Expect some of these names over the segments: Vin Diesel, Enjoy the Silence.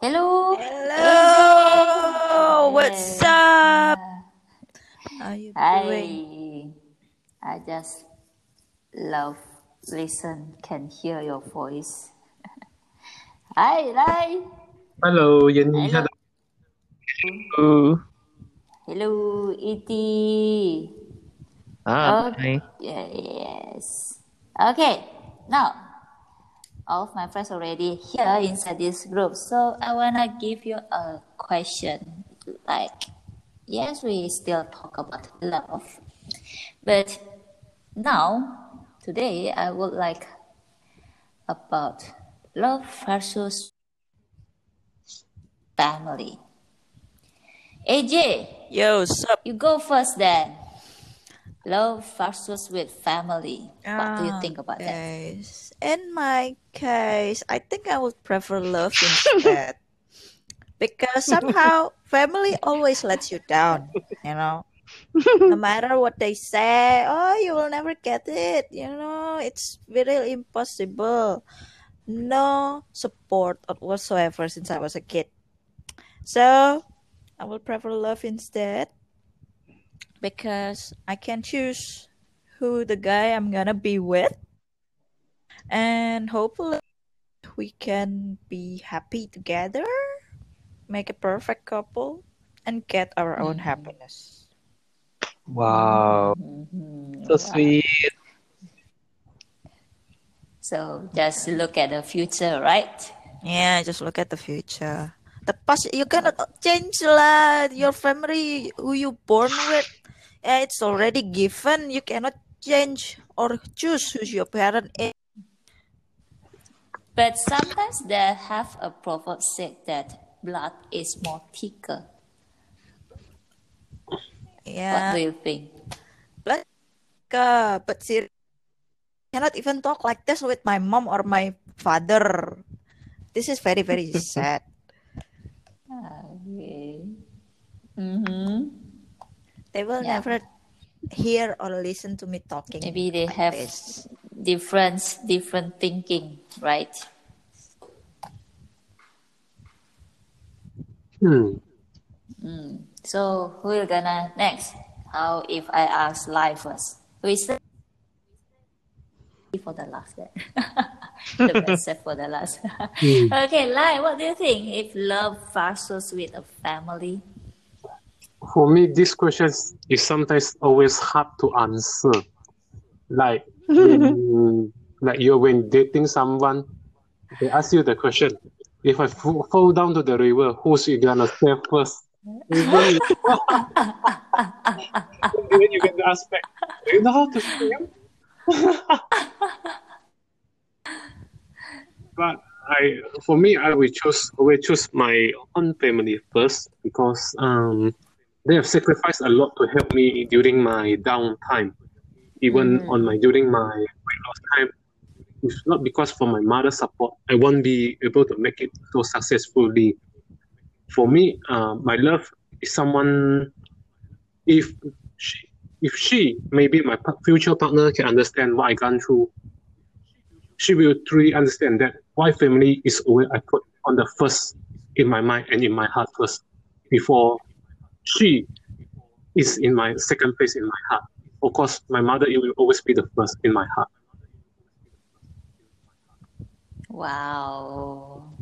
Hello. Hello. What's up? How you doing? I just love listen can hear your voice. Hi, Lai. Hello, Yeni. Hello. Hello, Iti. Ah, okay. Yes. Okay. Now, all of my friends already here inside this group, so I wanna give you a question. Like, yes, we still talk about love, but now today I would like about love versus family. AJ, yo, sup? You go first then. Love versus with family. What do you think about that? In my case, I think I would prefer love instead. Because somehow, family always lets you down, you know. No matter what they say, oh, you will never get it, you know. It's really impossible. No support whatsoever since I was a kid. So, I will prefer love instead. Because I can choose who the guy I'm gonna be with, and hopefully we can be happy together, make a perfect couple, and get our own happiness. Wow, so sweet. So just look at the future, right? Yeah, just look at the future. The past you cannot change lah. Your family who you born with, it's already given. You cannot change or choose who your parent is. But sometimes they have a proverb said that blood is more thicker. Yeah. What do you think? Blood, but I cannot even talk like this with my mom or my father. This is very, very sad. Okay. They will never hear or listen to me talking. Maybe they have different thinking, right? So who will gonna next? How if I ask live first? Who is the for the last? The best set for the last. Okay, Lai, what do you think? If love versus with a family? For me, this question is sometimes always hard to answer. Like, when dating someone, they ask you the question: if I fall down to the river, who's you gonna save first? Then you get the aspect. Do you know how to swim? But I will choose my own family first because they have sacrificed a lot to help me during my downtime, even during my weight loss time. If not because for my mother's support, I won't be able to make it so successfully. For me, my love is someone. If she maybe my future partner can understand what I've gone through, she will truly understand that why family is always I put on the first in my mind and in my heart first before she is in my second place in my heart. Of course, my mother, it will always be the first in my heart. Wow.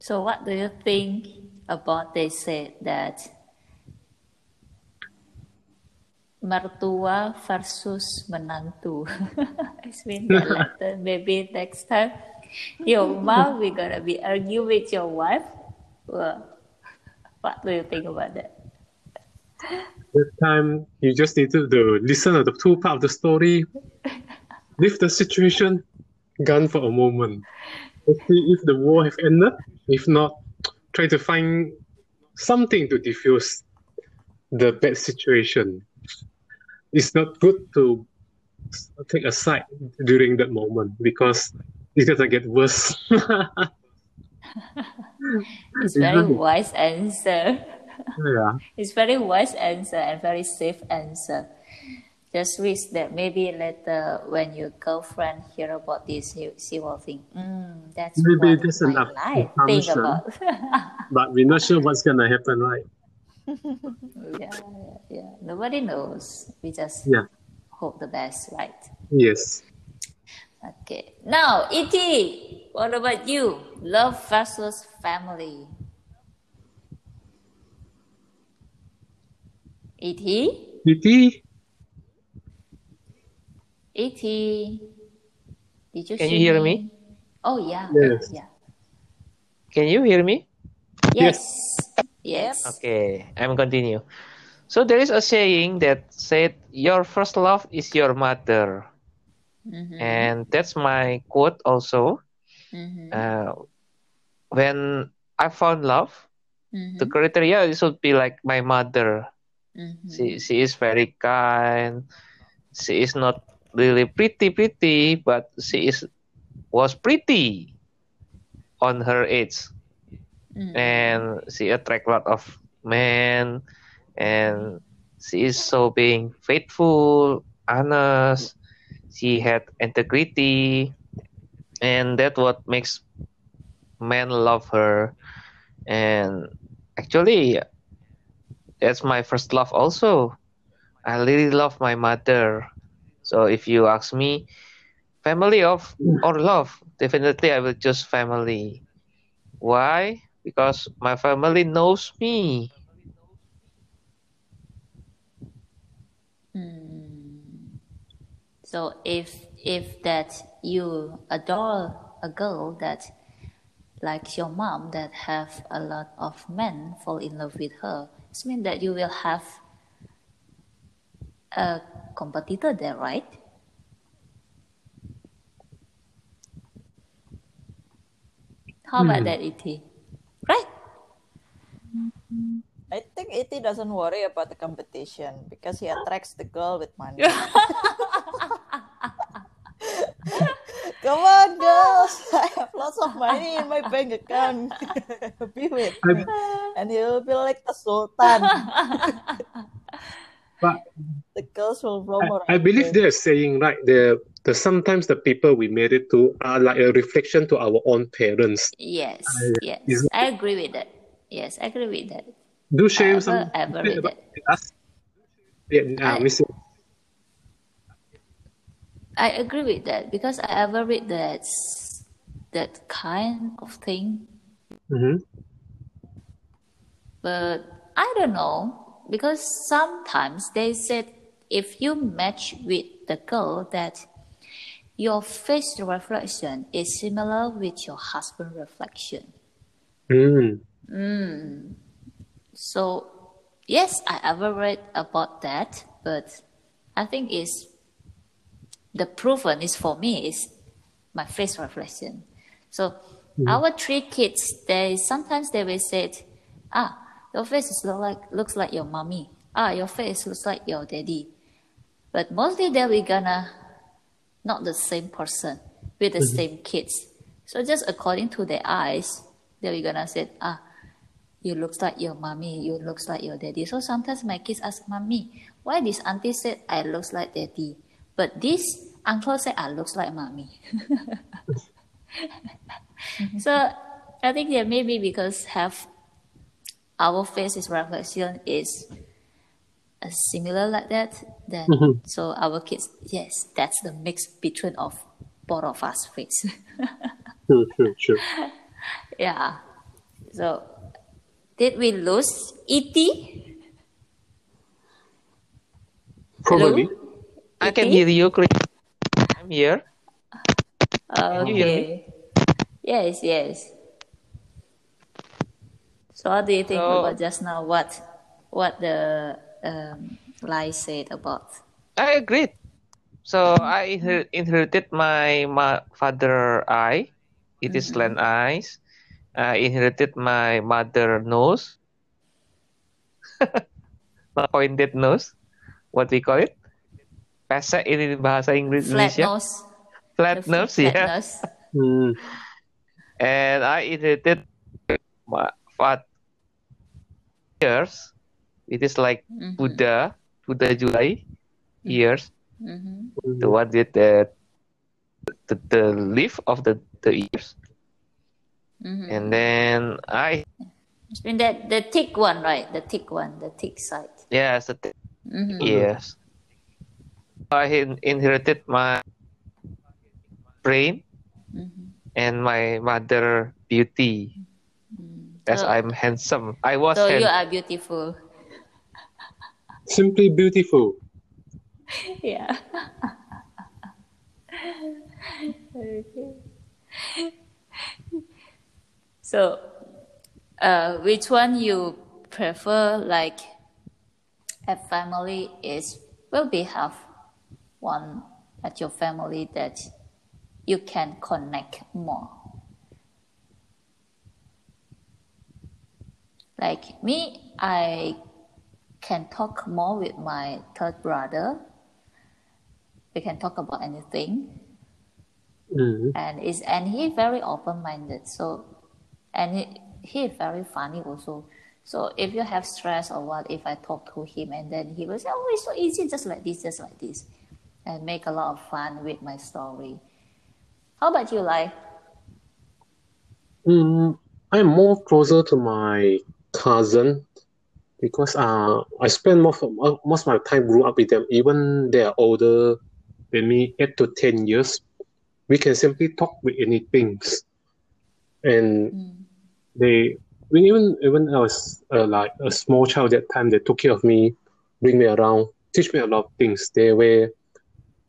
So what do you think about they said that mertua versus menantu? Explain that later. Maybe next time your mom, we're gonna be arguing with your wife. Well, what do you think about that? This time you just need to listen to the two part of the story, leave the situation gone for a moment. Let's see if the war have ended. If not, try to find something to diffuse the bad situation. It's not good to take a side during that moment because it's gonna get worse. It's very wise answer. Yeah. It's very wise answer and very safe answer. Just wish that maybe later when your girlfriend hear about this, she will think, that's maybe what this my life think about. But we're not sure what's going to happen, right? Yeah. Nobody knows. We just hope the best, right? Yes. Okay. Now, Iti, what about you? Love versus family. Iti? E.T., did you Can you hear me? Oh, yeah. Yes. Yeah. Can you hear me? Yes. Okay, I'm continue. So there is a saying that said, your first love is your mother. Mm-hmm. And that's my quote also. Mm-hmm. When I found love, the criteria should be like my mother. Mm-hmm. She is very kind. She is not really pretty, but she was pretty on her age, and she attract a lot of men, and she is so being faithful, honest. She had integrity, and that what makes men love her. And actually, that's my first love also. I really love my mother. So if you ask me, family or love, definitely I will choose family. Why? Because my family knows me. So if that you adore a girl that like your mom that have a lot of men fall in love with her, it means that you will have a competitor there, right? How about that, Iti? Right? I think Iti doesn't worry about the competition because he attracts the girl with money. Come on, girls! I have lots of money in my bank account. Be with me, and you'll be like the sultan. But the girls will roam around. I believe they're saying, right, the sometimes the people we married to are like a reflection to our own parents. Yes. I agree with that. Yes, I agree with that. Do share some with us. I agree with that because I ever read that kind of thing. Mm-hmm. But I don't know. Because sometimes they said if you match with the girl that your face reflection is similar with your husband reflection. So, yes, I ever read about that, but I think is the proven is for me is my face reflection. So our three kids, sometimes they will say, your face looks like your mommy. Your face looks like your daddy. But mostly they we're gonna not the same person with the same kids. So just according to their eyes, they we're gonna say, you looks like your mommy, you looks like your daddy. So sometimes my kids ask mommy, why this auntie said I looks like daddy, but this uncle said I looks like mommy. So I think that maybe because our face's reflection is similar like that. Then, so our kids, yes, that's the mix between of both of us face. Sure. Yeah. So, did we lose E.T.? Probably. Hello? I can hear you, Chris. I'm here. Okay. Can you hear me? Yes. So what do you think about just now? What the Lai said about? I agreed. So I inherited my father's eye. It is slant eyes. I inherited my mother's nose. Not pointed nose. What we call it? Pesek in bahasa Inggris. Flat nose. Flat nose, yeah. And I inherited my years, it is like Buddha Julai, ears. Mm-hmm. So what did the leaf of the ears? Mm-hmm. And then it's been that the thick one, right? The thick one, the thick side. Yes, the thick. Mm-hmm. Yes. I inherited my brain, mm-hmm, and my mother beauty. Mm-hmm. As I'm handsome, I was. So you are beautiful. Simply beautiful. Yeah. Okay. So, which one you prefer? Like, a family will be have one at your family that you can connect more. Like me, I can talk more with my third brother. We can talk about anything. Mm-hmm. And he very open-minded. So, and he very funny also. So if you have stress or what, if I talk to him, and then he will say, "Oh, it's so easy, just like this," and make a lot of fun with my story. How about you, Lai? I'm more closer to my cousin because I spend most of my time grew up with them. Even they are older than me, 8 to 10 years. We can simply talk with any things, and Even I was like a small child at that time, they took care of me, bring me around, teach me a lot of things.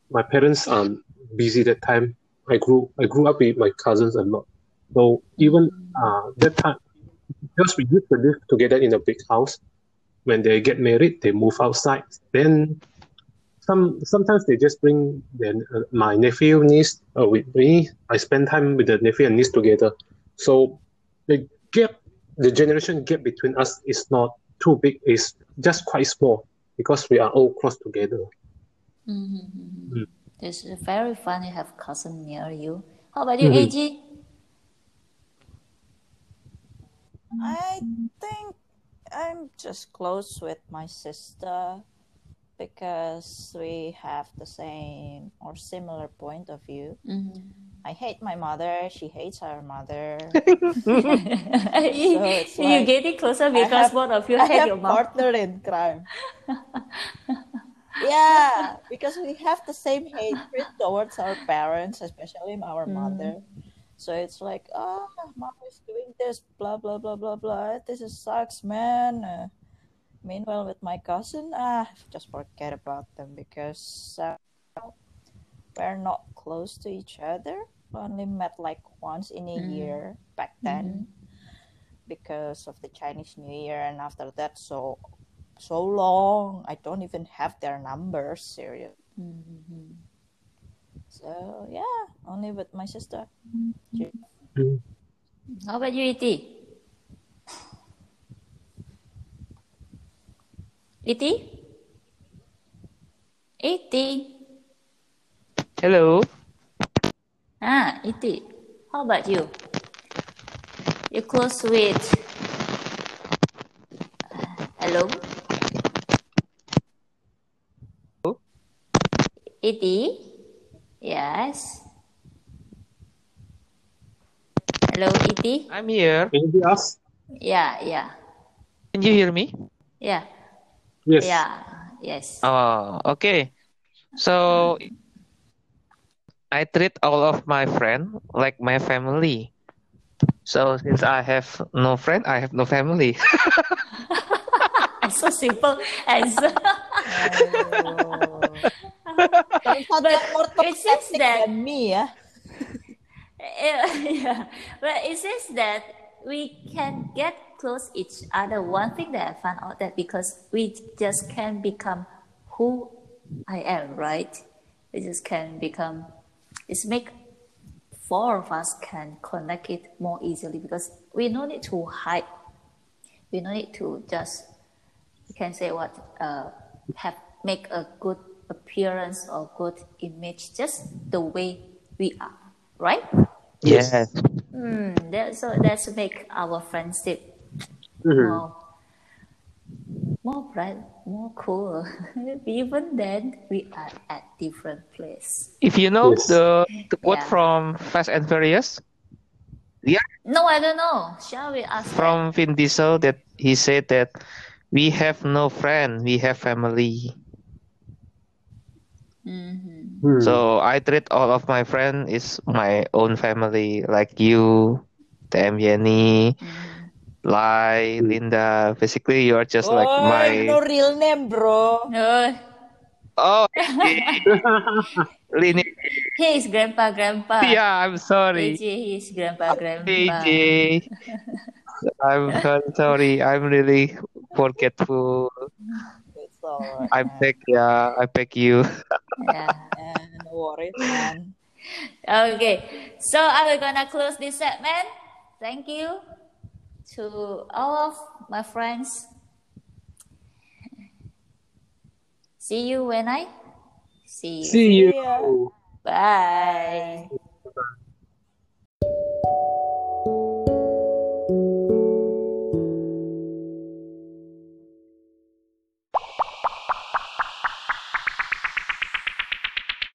My parents are busy that time. I grew up with my cousins a lot. So even that time, because we used to live together in a big house, when they get married, they move outside. Then sometimes they just bring my nephew, niece with me. I spend time with the nephew and niece together. So the generation gap between us is not too big. It's just quite small because we are all close together. Mm-hmm. Mm. It's very fun to have cousin near you. How about you, AG? I think I'm just close with my sister because we have the same or similar point of view. Mm-hmm. I hate my mother. She hates her mother. So like, you're getting closer because both of you hate your mom. I have partner in crime. Yeah, because we have the same hatred towards our parents, especially our mother. So it's like, oh, mom is doing this, blah, blah, blah, blah, blah. This is sucks, man. Meanwhile, with my cousin, just forget about them because... we're not close to each other. We only met like once in a year back then because of the Chinese New Year, and after that so long I don't even have their numbers, seriously. Mm-hmm. So yeah, only with my sister. Mm-hmm. How about you, Iti? Iti? Hello. Iti, how about you? You close with hello? Hello? Iti? Yes. Hello, Iti? I'm here. Can you hear us? Yeah. Can you hear me? Yeah. Yes. Yes. Oh, okay. So I treat all of my friends like my family. So since I have no friend, I have no family. So simple answer. But it says that me, yeah. But it says that we can get close each other. One thing that I found out that because we just can become who I am, right? We just can become. It's make four of us can connect it more easily because we no need to hide. We no need to just, you can say what, make a good appearance or good image, just the way we are, right? Yes. That's make our friendship more more bright, more cool. Even then, we are at different place. If you know the quote from Fast and Furious, no, I don't know. Shall we ask? From Vin Diesel, that he said that we have no friend, we have family. Mm-hmm. So I treat all of my friends is my own family, like you, Tam Yeni, Lai, Linda. Basically, you are just like my. No real name, bro. No. Oh. Lini. He is grandpa. Yeah, I'm sorry. AJ, he is grandpa. AJ. I'm sorry. I'm really forgetful. So, I beg you. No worries, man. Okay, so I'm gonna close this segment. Thank you to all of my friends. See you when I see you. Bye.